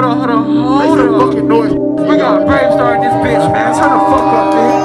Hold on. Make some fucking noise. We got Bravestarr in this bitch, man. Turn the fuck up, man.